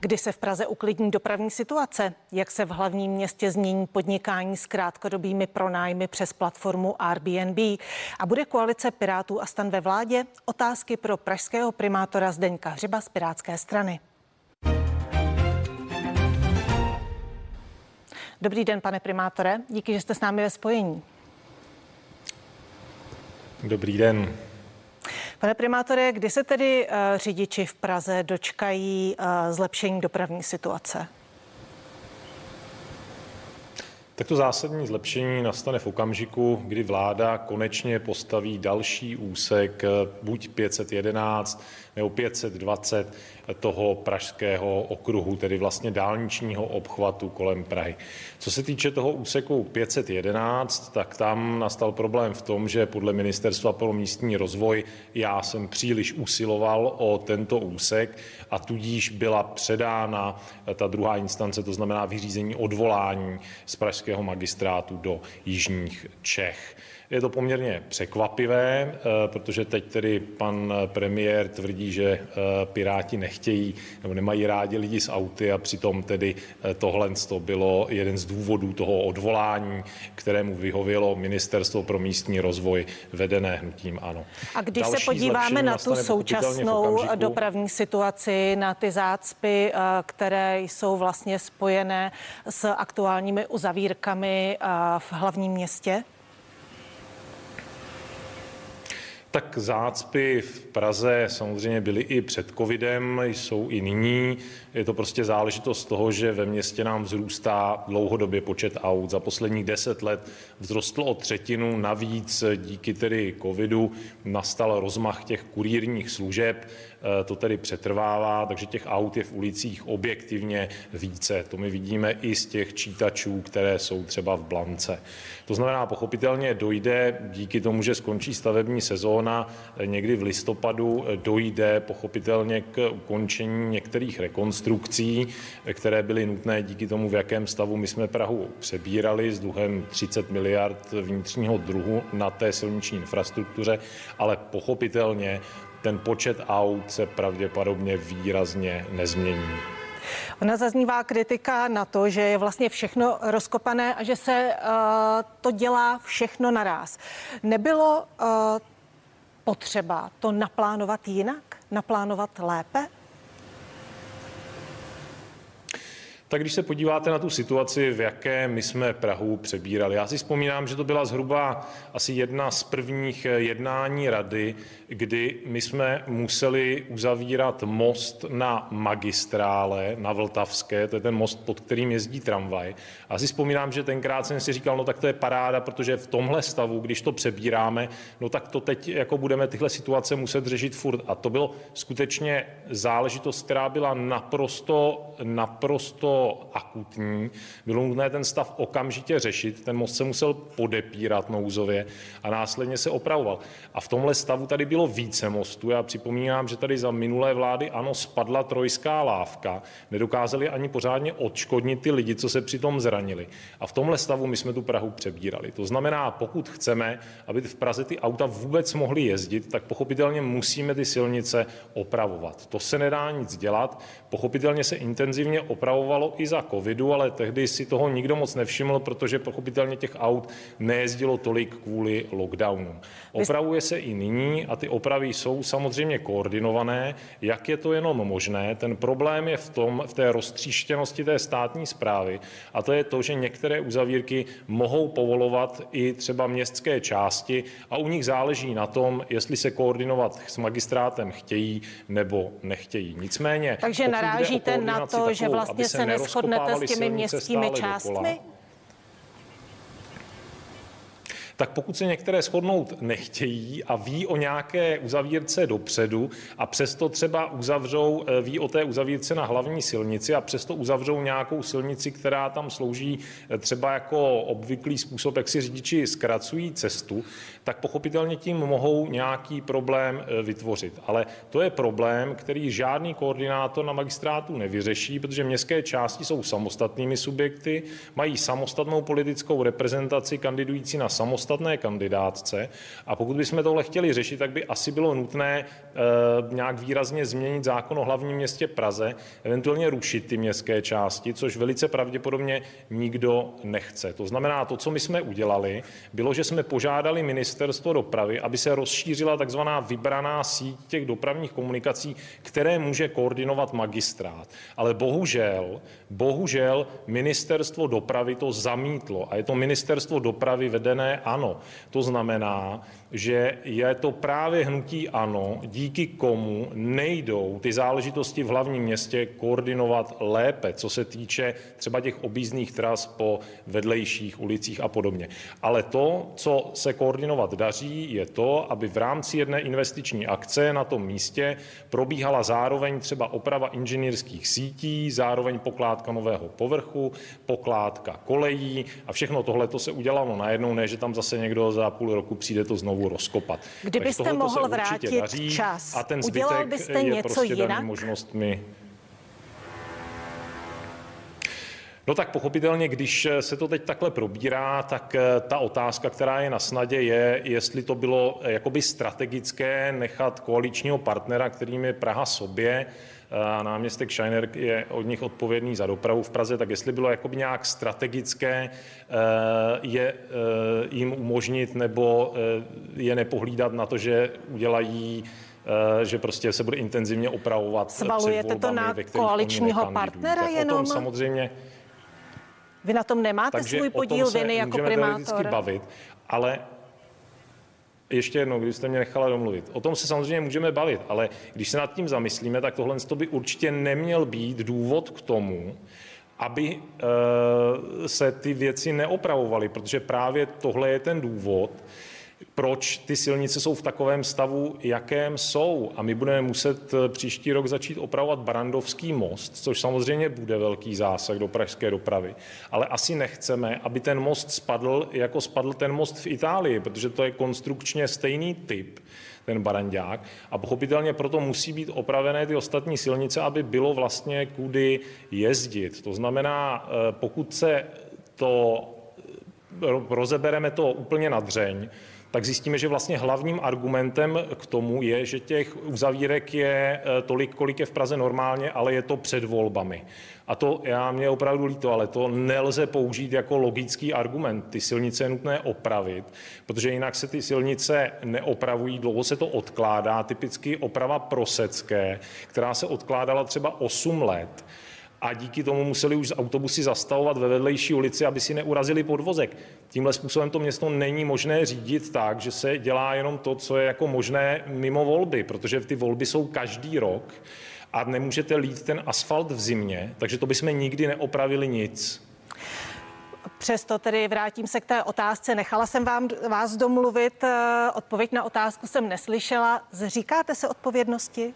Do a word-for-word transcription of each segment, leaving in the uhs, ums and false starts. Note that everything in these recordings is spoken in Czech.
Kdy se v Praze uklidní dopravní situace? Jak se v hlavním městě změní podnikání s krátkodobými pronájmy přes platformu Airbnb? A bude koalice Pirátů a STAN ve vládě? Otázky pro pražského primátora Zdeňka Hřiba z Pirátské strany. Dobrý den, pane primátore. Díky, že jste s námi ve spojení. Dobrý den. Pane primátore, kdy se tedy uh, řidiči v Praze dočkají uh, zlepšení dopravní situace? Takto zásadní zlepšení nastane v okamžiku, kdy vláda konečně postaví další úsek, buď pět set jedenáct nebo pět set dvacet toho Pražského okruhu, tedy vlastně dálničního obchvatu kolem Prahy. Co se týče toho úseku pět set jedenáct, tak tam nastal problém v tom, že podle Ministerstva pro místní rozvoj já jsem příliš usiloval o tento úsek a tudíž byla předána ta druhá instance, to znamená vyřízení odvolání z Pražského magistrátu do jižních Čech. Je to poměrně překvapivé, protože teď tedy pan premiér tvrdí, že Piráti nechtějí nebo nemají rádi lidi s auty a přitom tedy tohle bylo jeden z důvodů toho odvolání, kterému vyhovělo Ministerstvo pro místní rozvoj vedené hnutím ANO. A když Další se podíváme na tu současnou dopravní situaci, na ty zácpy, které jsou vlastně spojené s aktuálními uzavírkami v hlavním městě? Tak zácpy v Praze samozřejmě byly i před covidem, jsou i nyní. Je to prostě záležitost toho, že ve městě nám vzrůstá dlouhodobě počet aut. Za posledních deset let vzrostl o třetinu, navíc díky tedy covidu nastal rozmach těch kurýrních služeb, to tedy přetrvává, takže těch aut je v ulicích objektivně více. To my vidíme i z těch čítačů, které jsou třeba v Blance. To znamená, pochopitelně dojde, díky tomu, že skončí stavební sezóna, někdy v listopadu dojde pochopitelně k ukončení některých rekonstrukcí, které byly nutné díky tomu, v jakém stavu my jsme Prahu přebírali s dluhem třicet miliard vnitřního dluhu na té silniční infrastruktuře, ale pochopitelně ten počet aut se pravděpodobně výrazně nezmění. Ona zaznívá kritika na to, že je vlastně všechno rozkopané a že se uh, to dělá všechno naráz. Nebylo uh, potřeba to naplánovat jinak, naplánovat lépe? Tak když se podíváte na tu situaci, v jaké my jsme Prahu přebírali. Já si vzpomínám, že to byla zhruba asi jedna z prvních jednání rady, kdy my jsme museli uzavírat most na magistrále, na Vltavské, to je ten most, pod kterým jezdí tramvaj. Já si vzpomínám, že tenkrát jsem si říkal, no tak to je paráda, protože v tomhle stavu, když to přebíráme, no tak to teď jako budeme tyhle situace muset řešit furt. A to bylo skutečně záležitost, která byla naprosto, naprosto akutní. Bylo nutné ten stav okamžitě řešit, ten most se musel podepírat nouzově a následně se opravoval. A v tomhle stavu tady bylo více mostů. Já připomínám, že tady za minulé vlády ano spadla Trojská lávka. Nedokázali ani pořádně odškodnit ty lidi, co se přitom zranili. A v tomhle stavu my jsme tu Prahu přebírali. To znamená, pokud chceme, aby v Praze ty auta vůbec mohly jezdit, tak pochopitelně musíme ty silnice opravovat. To se nedá nic dělat. Pochopitelně se intenzivně opravovalo i za covidu, ale tehdy si toho nikdo moc nevšiml, protože pochopitelně těch aut nejezdilo tolik kvůli lockdownu. Opravuje se i nyní a ty opravy jsou samozřejmě koordinované, jak je to jenom možné. Ten problém je v tom, v té roztříštěnosti té státní správy a to je to, že některé uzavírky mohou povolovat i třeba městské části a u nich záleží na tom, jestli se koordinovat s magistrátem chtějí nebo nechtějí. Nicméně, takže narážíte na to, takovou, že vlastně se neshodnete s těmi městskými částmi? Tak pokud se některé shodnout nechtějí a ví o nějaké uzavírce dopředu a přesto třeba uzavřou, ví o té uzavírce na hlavní silnici a přesto uzavřou nějakou silnici, která tam slouží třeba jako obvyklý způsob, jak si řidiči zkracují cestu, tak pochopitelně tím mohou nějaký problém vytvořit. Ale to je problém, který žádný koordinátor na magistrátu nevyřeší, protože městské části jsou samostatnými subjekty, mají samostatnou politickou reprezentaci kandidující na samostatnou samostatné kandidátce. A pokud bychom tohle chtěli řešit, tak by asi bylo nutné e, nějak výrazně změnit zákon o hlavním městě Praze, eventuálně rušit ty městské části, což velice pravděpodobně nikdo nechce. To znamená, to, co my jsme udělali, bylo, že jsme požádali ministerstvo dopravy, aby se rozšířila takzvaná vybraná síť těch dopravních komunikací, které může koordinovat magistrát. Ale bohužel, bohužel ministerstvo dopravy to zamítlo a je to ministerstvo dopravy vedené ANO. To znamená, že je to právě hnutí ANO, díky komu nejdou ty záležitosti v hlavním městě koordinovat lépe, co se týče třeba těch objízdných tras po vedlejších ulicích a podobně. Ale to, co se koordinovat daří, je to, aby v rámci jedné investiční akce na tom místě probíhala zároveň třeba oprava inženýrských sítí, zároveň pokládka nového povrchu, pokládka kolejí a všechno tohle to se udělalo najednou, ne, že tam zase někdo za půl roku přijde to znovu rozkopat. Kdybyste mohl vrátit čas, a ten udělal byste je něco prostě jinak? Daný možnostmi. No tak pochopitelně, když se to teď takhle probírá, tak ta otázka, která je na snadě, je, jestli to bylo jakoby strategické nechat koaličního partnera, kterým je Praha sobě, a náměstek Scheiner je od nich odpovědný za dopravu v Praze, tak jestli bylo jakoby nějak strategické je jim umožnit nebo je nepohlídat na to, že udělají, že prostě se bude intenzivně opravovat. Svalujete to na koaličního partnera jenom? Samozřejmě. Vy na tom nemáte takže svůj podíl viny jako primátor? Takže o tom se můžeme bavit, ale ještě jednou, když jste mě nechala domluvit. O tom se samozřejmě můžeme bavit, ale když se nad tím zamyslíme, tak tohle by určitě neměl být důvod k tomu, aby se ty věci neopravovaly, protože právě tohle je ten důvod, proč ty silnice jsou v takovém stavu, jakém jsou. A my budeme muset příští rok začít opravovat Barandovský most, což samozřejmě bude velký zásah do pražské dopravy. Ale asi nechceme, aby ten most spadl, jako spadl ten most v Itálii, protože to je konstrukčně stejný typ, ten barandák. A pochopitelně proto musí být opravené ty ostatní silnice, aby bylo vlastně kudy jezdit. To znamená, pokud se to rozebereme to úplně na dřeň, tak zjistíme, že vlastně hlavním argumentem k tomu je, že těch uzavírek je tolik, kolik je v Praze normálně, ale je to před volbami. A to já mě opravdu líto, ale to nelze použít jako logický argument. Ty silnice je nutné opravit, protože jinak se ty silnice neopravují, dlouho se to odkládá, typicky oprava Prosecké, která se odkládala třeba osm let. A díky tomu museli už autobusy zastavovat ve vedlejší ulici, aby si neurazili podvozek. Tímhle způsobem to město není možné řídit tak, že se dělá jenom to, co je jako možné mimo volby, protože ty volby jsou každý rok a nemůžete lít ten asfalt v zimě, takže to bychom nikdy neopravili nic. Přesto tedy vrátím se k té otázce. Nechala jsem vám, vás domluvit, odpověď na otázku jsem neslyšela. Zříkáte se odpovědnosti?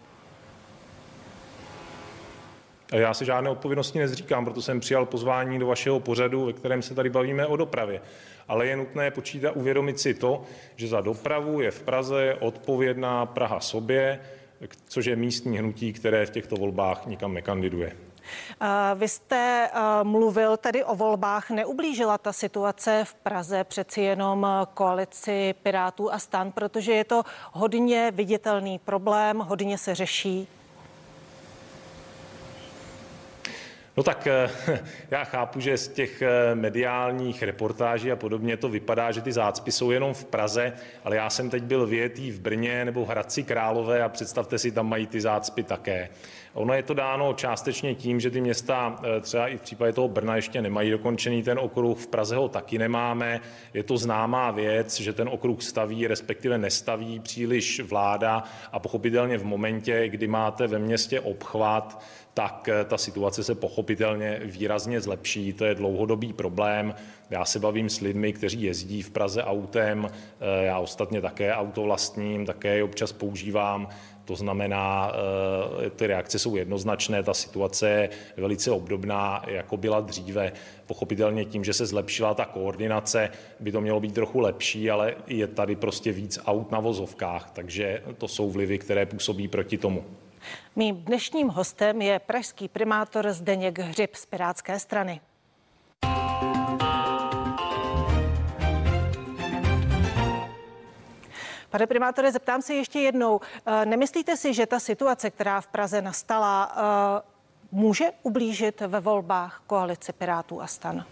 Já se žádné odpovědnosti nezříkám, proto jsem přijal pozvání do vašeho pořadu, ve kterém se tady bavíme o dopravě. Ale je nutné počítat, uvědomit si to, že za dopravu je v Praze odpovědná Praha sobě, což je místní hnutí, které v těchto volbách nikam nekandiduje. Vy jste mluvil tady o volbách. Neublížila ta situace v Praze přeci jenom koalici Pirátů a STAN, protože je to hodně viditelný problém, hodně se řeší. No tak já chápu, že z těch mediálních reportáží a podobně to vypadá, že ty zácpy jsou jenom v Praze, ale já jsem teď byl vyjetý v Brně nebo v Hradci Králové a představte si, tam mají ty zácpy také. Ono je to dáno částečně tím, že ty města třeba i v případě toho Brna ještě nemají dokončený ten okruh, v Praze ho taky nemáme. Je to známá věc, že ten okruh staví, respektive nestaví příliš vláda a pochopitelně v momentě, kdy máte ve městě obchvat, tak ta situace se pochopitelně výrazně zlepší. To je dlouhodobý problém. Já se bavím s lidmi, kteří jezdí v Praze autem. Já ostatně také auto vlastním, také je občas používám. To znamená, ty reakce jsou jednoznačné, ta situace je velice obdobná, jako byla dříve. Pochopitelně tím, že se zlepšila ta koordinace, by to mělo být trochu lepší, ale je tady prostě víc aut na vozovkách, takže to jsou vlivy, které působí proti tomu. Mým dnešním hostem je pražský primátor Zdeněk Hřib z Pirátské strany. Pane primátore, zeptám se ještě jednou. Nemyslíte si, že ta situace, která v Praze nastala, může ublížit ve volbách koalici Pirátů a STAN?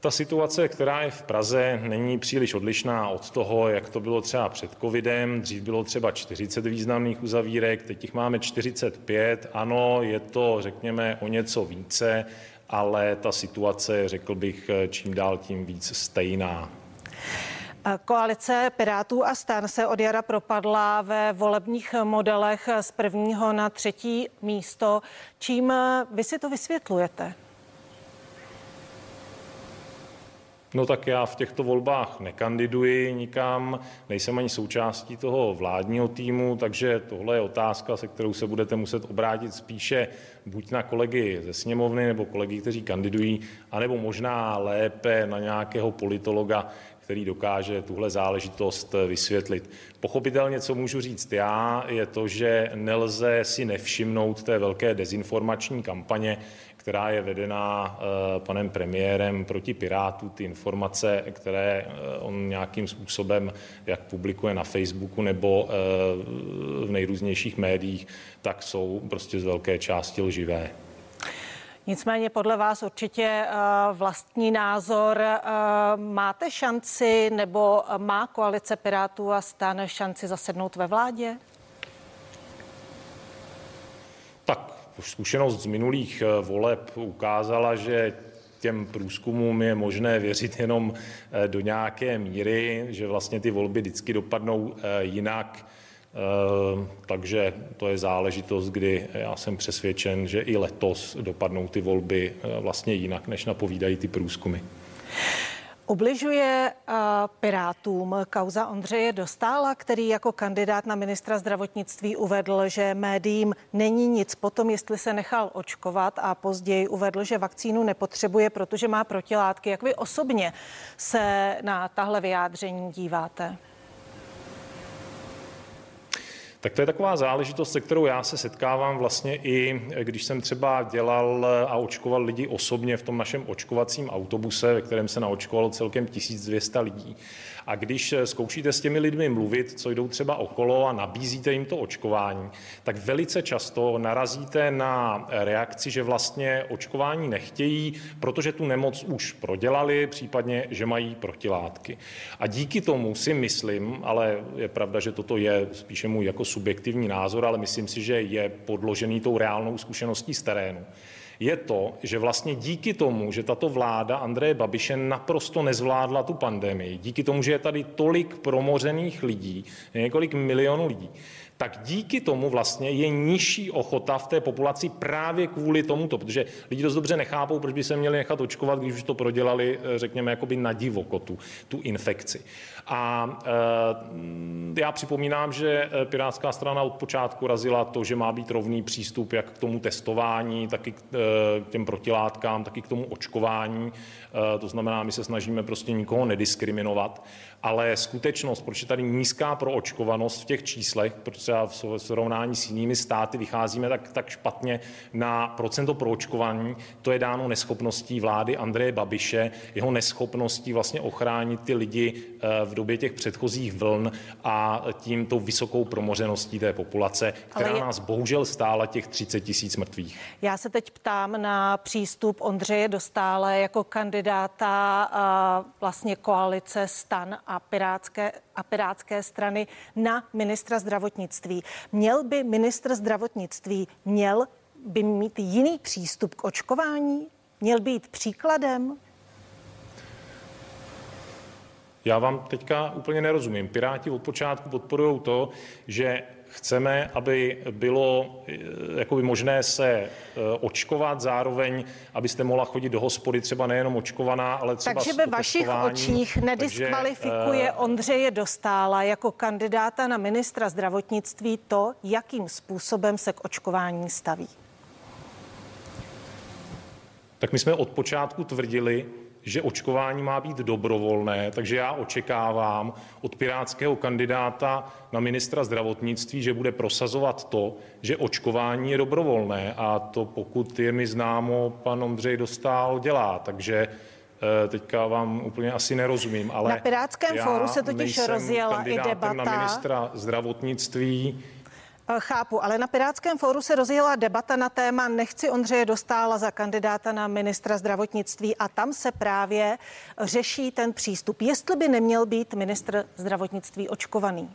Ta situace, která je v Praze, není příliš odlišná od toho, jak to bylo třeba před covidem. Dřív bylo třeba čtyřicet významných uzavírek, teď jich máme čtyřicet pět. Ano, je to, řekněme, o něco více, ale ta situace, řekl bych, čím dál tím víc stejná. Koalice Pirátů a STAN se od jara propadla ve volebních modelech z prvního na třetí místo. Čím vy si to vysvětlujete? No tak já v těchto volbách nekandiduji nikam, nejsem ani součástí toho vládního týmu, takže tohle je otázka, se kterou se budete muset obrátit spíše buď na kolegy ze sněmovny nebo kolegy, kteří kandidují, anebo možná lépe na nějakého politologa, který dokáže tuhle záležitost vysvětlit. Pochopitelně, co můžu říct já, je to, že nelze si nevšimnout té velké dezinformační kampaně, která je vedená panem premiérem proti Pirátům. Ty informace, které on nějakým způsobem, jak publikuje na Facebooku nebo v nejrůznějších médiích, tak jsou prostě z velké části lživé. Nicméně podle vás určitě vlastní názor. Máte šanci, nebo má koalice Pirátů a STAN šanci zasednout ve vládě? Tak zkušenost z minulých voleb ukázala, že těm průzkumům je možné věřit jenom do nějaké míry, že vlastně ty volby vždycky dopadnou jinak. Takže to je záležitost, kdy já jsem přesvědčen, že i letos dopadnou ty volby vlastně jinak, než napovídají ty průzkumy. Ubližuje Pirátům kauza Ondřeje Dostála, který jako kandidát na ministra zdravotnictví uvedl, že médiím není nic po tom, jestli se nechal očkovat, a později uvedl, že vakcínu nepotřebuje, protože má protilátky. Jak vy osobně se na tahle vyjádření díváte? Tak to je taková záležitost, se kterou já se setkávám vlastně i když jsem třeba dělal a očkoval lidi osobně v tom našem očkovacím autobuse, ve kterém se naočkovalo celkem tisíc dvě stě lidí. A když zkoušíte s těmi lidmi mluvit, co jdou třeba okolo, a nabízíte jim to očkování, tak velice často narazíte na reakci, že vlastně očkování nechtějí, protože tu nemoc už prodělali, případně, že mají protilátky. A díky tomu si myslím, ale je pravda, že toto je spíše můj jako subjektivní názor, ale myslím si, že je podložený tou reálnou zkušeností z terénu, je to, že vlastně díky tomu, že tato vláda Andreje Babiše naprosto nezvládla tu pandemii, díky tomu, že je tady tolik promořených lidí, několik milionů lidí, tak díky tomu vlastně je nižší ochota v té populaci právě kvůli tomuto, protože lidi dost dobře nechápou, proč by se měli nechat očkovat, když už to prodělali, řekněme, jakoby na divoko tu, tu infekci. A e, já připomínám, že Pirátská strana od počátku razila to, že má být rovný přístup jak k tomu testování, tak i k e, těm protilátkám, tak i k tomu očkování. E, to znamená, my se snažíme prostě nikoho nediskriminovat, ale skutečnost, proč je tady nízká proočkovanost v těch číslech, třeba v srovnání s jinými státy vycházíme tak, tak špatně na procento proočkovaní, to je dáno neschopností vlády Andreje Babiše, jeho neschopností vlastně ochránit ty lidi v době těch předchozích vln a tím tou vysokou promořeností té populace, která je... nás bohužel stála těch třicet tisíc mrtvých. Já se teď ptám na přístup Ondřeje Dostále jako kandidáta vlastně koalice STAN a Pirátské, a Pirátské strany na ministra zdravotnictví. Měl by ministr zdravotnictví, měl by mít jiný přístup k očkování? Měl by jít příkladem? Já vám teďka úplně nerozumím. Piráti od počátku podporují to, že chceme, aby bylo jakoby možné se očkovat zároveň, abyste mohla chodit do hospody třeba nejenom očkovaná, ale třeba Takže ve vašich očích nediskvalifikuje uh... Ondřeje Dostála jako kandidáta na ministra zdravotnictví to, jakým způsobem se k očkování staví? Tak my jsme od počátku tvrdili, že očkování má být dobrovolné, takže já očekávám od pirátského kandidáta na ministra zdravotnictví, že bude prosazovat to, že očkování je dobrovolné, a to, pokud je mi známo, pan Ondřej Dostál dělá, takže teďka vám úplně asi nerozumím, ale na Pirátském fóru se totiž rozjela i debata na ministra zdravotnictví. Chápu, ale na Pirátském fóru se rozjela debata na téma nechci Ondřeje Dostála za kandidáta na ministra zdravotnictví a tam se právě řeší ten přístup, jestli by neměl být ministr zdravotnictví očkovaný.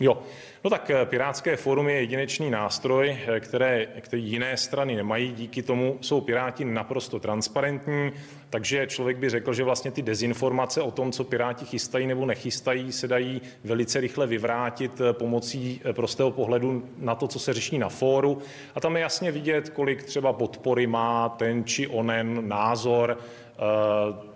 Jo, no tak Pirátské fórum je jedinečný nástroj, které, které jiné strany nemají, díky tomu jsou Piráti naprosto transparentní, takže člověk by řekl, že vlastně ty dezinformace o tom, co Piráti chystají nebo nechystají, se dají velice rychle vyvrátit pomocí prostého pohledu na to, co se řeší na fóru. A tam je jasně vidět, kolik třeba podpory má ten či onen názor,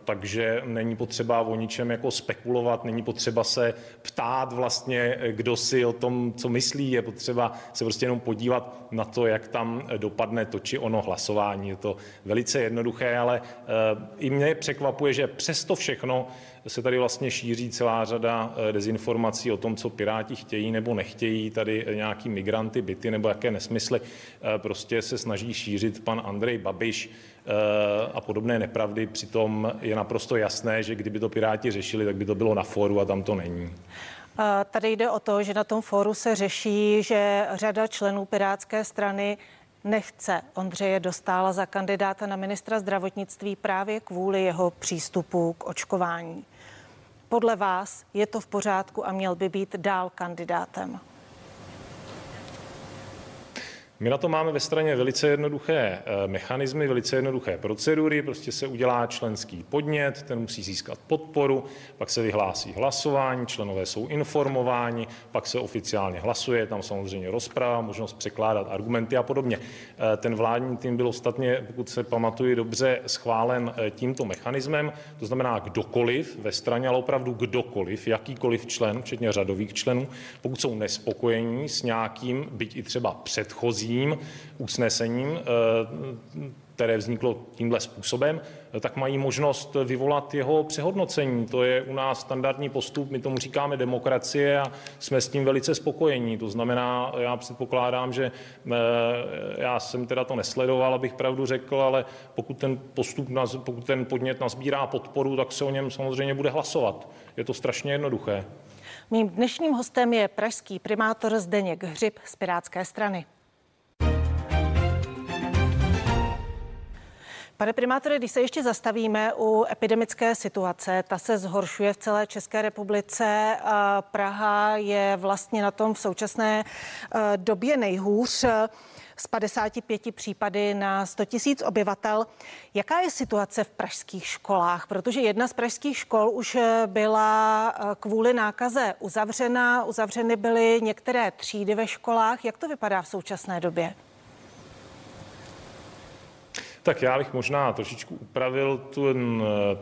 takže není potřeba o ničem jako spekulovat, není potřeba se ptát vlastně, kdo si o tom, co myslí, je potřeba se prostě jenom podívat na to, jak tam dopadne to či ono hlasování. Je to velice jednoduché, ale i mě překvapuje, že přesto všechno se tady vlastně šíří celá řada dezinformací o tom, co Piráti chtějí nebo nechtějí, tady nějaký migranty, byty nebo jaké nesmysly. Prostě se snaží šířit pan Andrej Babiš a podobné nepravdy. Přitom je naprosto jasné, že kdyby to Piráti řešili, tak by to bylo na fóru a tam to není. Tady jde o to, že na tom fóru se řeší, že řada členů Pirátské strany nechce Ondřeje Dostála za kandidáta na ministra zdravotnictví právě kvůli jeho přístupu k očkování. Podle vás je to v pořádku a měl by být dál kandidátem? My na to máme ve straně velice jednoduché mechanismy, velice jednoduché procedury, prostě se udělá členský podnět, ten musí získat podporu, pak se vyhlásí hlasování, členové jsou informováni, pak se oficiálně hlasuje, tam samozřejmě rozprava, možnost překládat argumenty a podobně. Ten vládní tým byl ostatně, pokud se pamatuju dobře, schválen tímto mechanismem, to znamená kdokoliv ve straně, ale opravdu kdokoliv, jakýkoliv člen, včetně řadových členů, pokud jsou nespokojení s nějakým, byť i třeba předchozí usnesením, které vzniklo tímhle způsobem, tak mají možnost vyvolat jeho přehodnocení. To je u nás standardní postup, my tomu říkáme demokracie a jsme s tím velice spokojení. To znamená, já předpokládám, že já jsem teda to nesledoval, abych pravdu řekl, ale pokud ten postup, pokud ten podnět nazbírá podporu, tak se o něm samozřejmě bude hlasovat. Je to strašně jednoduché. Mým dnešním hostem je pražský primátor Zdeněk Hřib z Pirátské strany. Pane primátore, když se ještě zastavíme u epidemické situace, ta se zhoršuje v celé České republice. Praha je vlastně na tom v současné době nejhůř z padesáti pěti případy na sto tisíc obyvatel. Jaká je situace v pražských školách? Protože jedna z pražských škol už byla kvůli nákaze uzavřena, uzavřeny byly některé třídy ve školách. Jak to vypadá v současné době? Tak já bych možná trošičku upravil tu,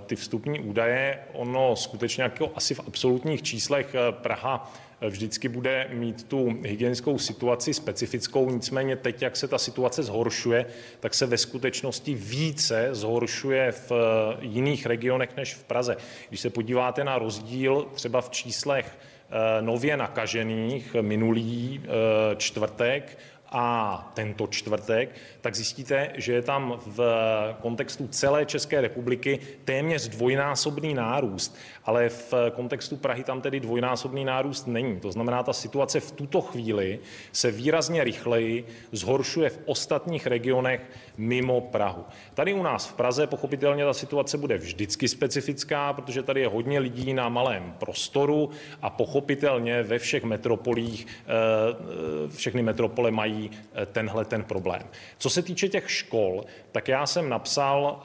ty vstupní údaje. Ono skutečně jako asi v absolutních číslech Praha vždycky bude mít tu hygienickou situaci specifickou, nicméně teď, jak se ta situace zhoršuje, tak se ve skutečnosti více zhoršuje v jiných regionech než v Praze. Když se podíváte na rozdíl třeba v číslech nově nakažených minulý čtvrtek a tento čtvrtek, tak zjistíte, že je tam v kontextu celé České republiky téměř dvojnásobný nárůst, ale v kontextu Prahy tam tedy dvojnásobný nárůst není. To znamená, ta situace v tuto chvíli se výrazně rychleji zhoršuje v ostatních regionech mimo Prahu. Tady u nás v Praze pochopitelně ta situace bude vždycky specifická, protože tady je hodně lidí na malém prostoru a pochopitelně ve všech metropolích, všechny metropole mají tenhle ten problém. Co se týče těch škol, tak já jsem napsal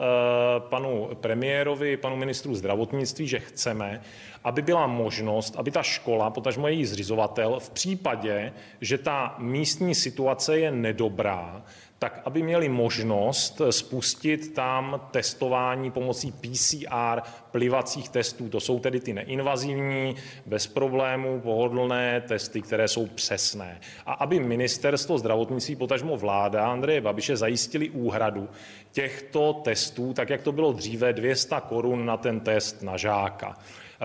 panu premiérovi, panu ministru zdravotnictví, že chceme, aby byla možnost, aby ta škola, potažmo její zřizovatel, v případě, že ta místní situace je nedobrá, tak aby měli možnost spustit tam testování pomocí P C R plivacích testů. To jsou tedy ty neinvazivní, bez problémů, pohodlné testy, které jsou přesné. A aby ministerstvo zdravotnictví, potažmo vláda Andreje Babiše, zajistili úhradu těchto testů, tak jak to bylo dříve, dvě stě korun na ten test na žáka.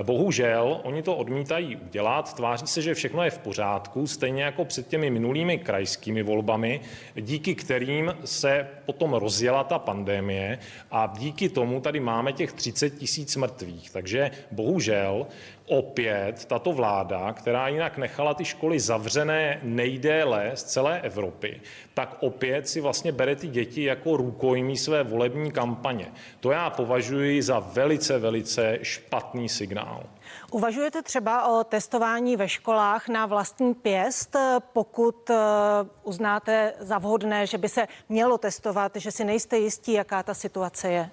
Bohužel oni to odmítají udělat, tváří se, že všechno je v pořádku, stejně jako před těmi minulými krajskými volbami, díky kterým se potom rozjela ta pandemie a díky tomu tady máme těch třicet tisíc mrtvých. Takže bohužel opět tato vláda, která jinak nechala ty školy zavřené nejdéle z celé Evropy, tak opět si vlastně bere ty děti jako rukojmí své volební kampaně. To já považuji za velice, velice špatný signál. Uvažujete třeba o testování ve školách na vlastní pěst, pokud uznáte za vhodné, že by se mělo testovat, že si nejste jistí, jaká ta situace je?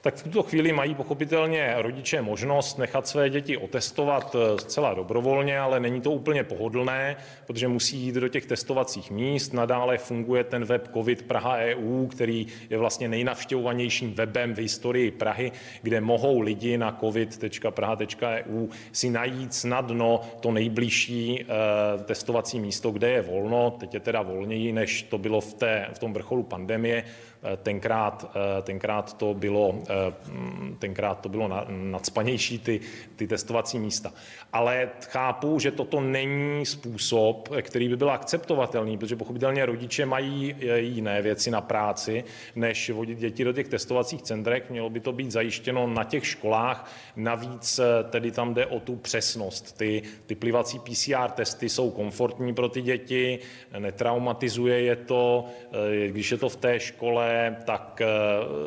Tak v tuto chvíli mají pochopitelně rodiče možnost nechat své děti otestovat zcela dobrovolně, ale není to úplně pohodlné, protože musí jít do těch testovacích míst. Nadále funguje ten web covid tečka praha tečka e u, který je vlastně nejnavštěvovanějším webem v historii Prahy, kde mohou lidi na covid tečka praha tečka e u si najít snadno to nejbližší testovací místo, kde je volno. Teď je teda volněji, než to bylo v, té, v tom vrcholu pandemie. Tenkrát, tenkrát, to bylo, tenkrát to bylo nadspanější ty, ty testovací místa. Ale chápu, že toto není způsob, který by byl akceptovatelný, protože pochopitelně rodiče mají jiné věci na práci, než vodit děti do těch testovacích centrek. Mělo by to být zajištěno na těch školách. Navíc tedy tam jde o tu přesnost. Ty, ty plivací P C R testy jsou komfortní pro ty děti, netraumatizuje je to, když je to v té škole, tak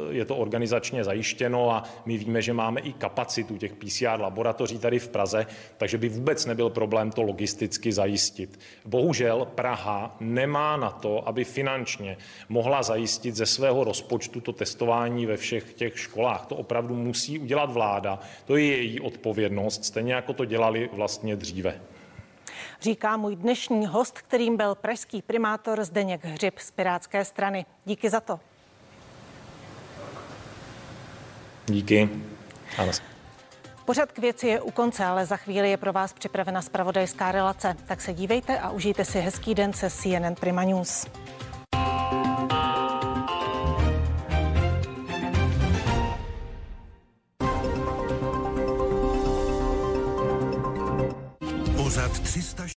je to organizačně zajištěno a my víme, že máme i kapacitu těch P C R laboratoří tady v Praze, takže by vůbec nebyl problém to logisticky zajistit. Bohužel Praha nemá na to, aby finančně mohla zajistit ze svého rozpočtu to testování ve všech těch školách. To opravdu musí udělat vláda, to je její odpovědnost, stejně jako to dělali vlastně dříve. Říká můj dnešní host, kterým byl pražský primátor Zdeněk Hřib z Pirátské strany. Díky za to. Díky. Ano. Pořad K věci je u konce, ale za chvíli je pro vás připravena zpravodajská relace. Tak se dívejte a užijte si hezký den se C N N Prima News. Pořad tři sta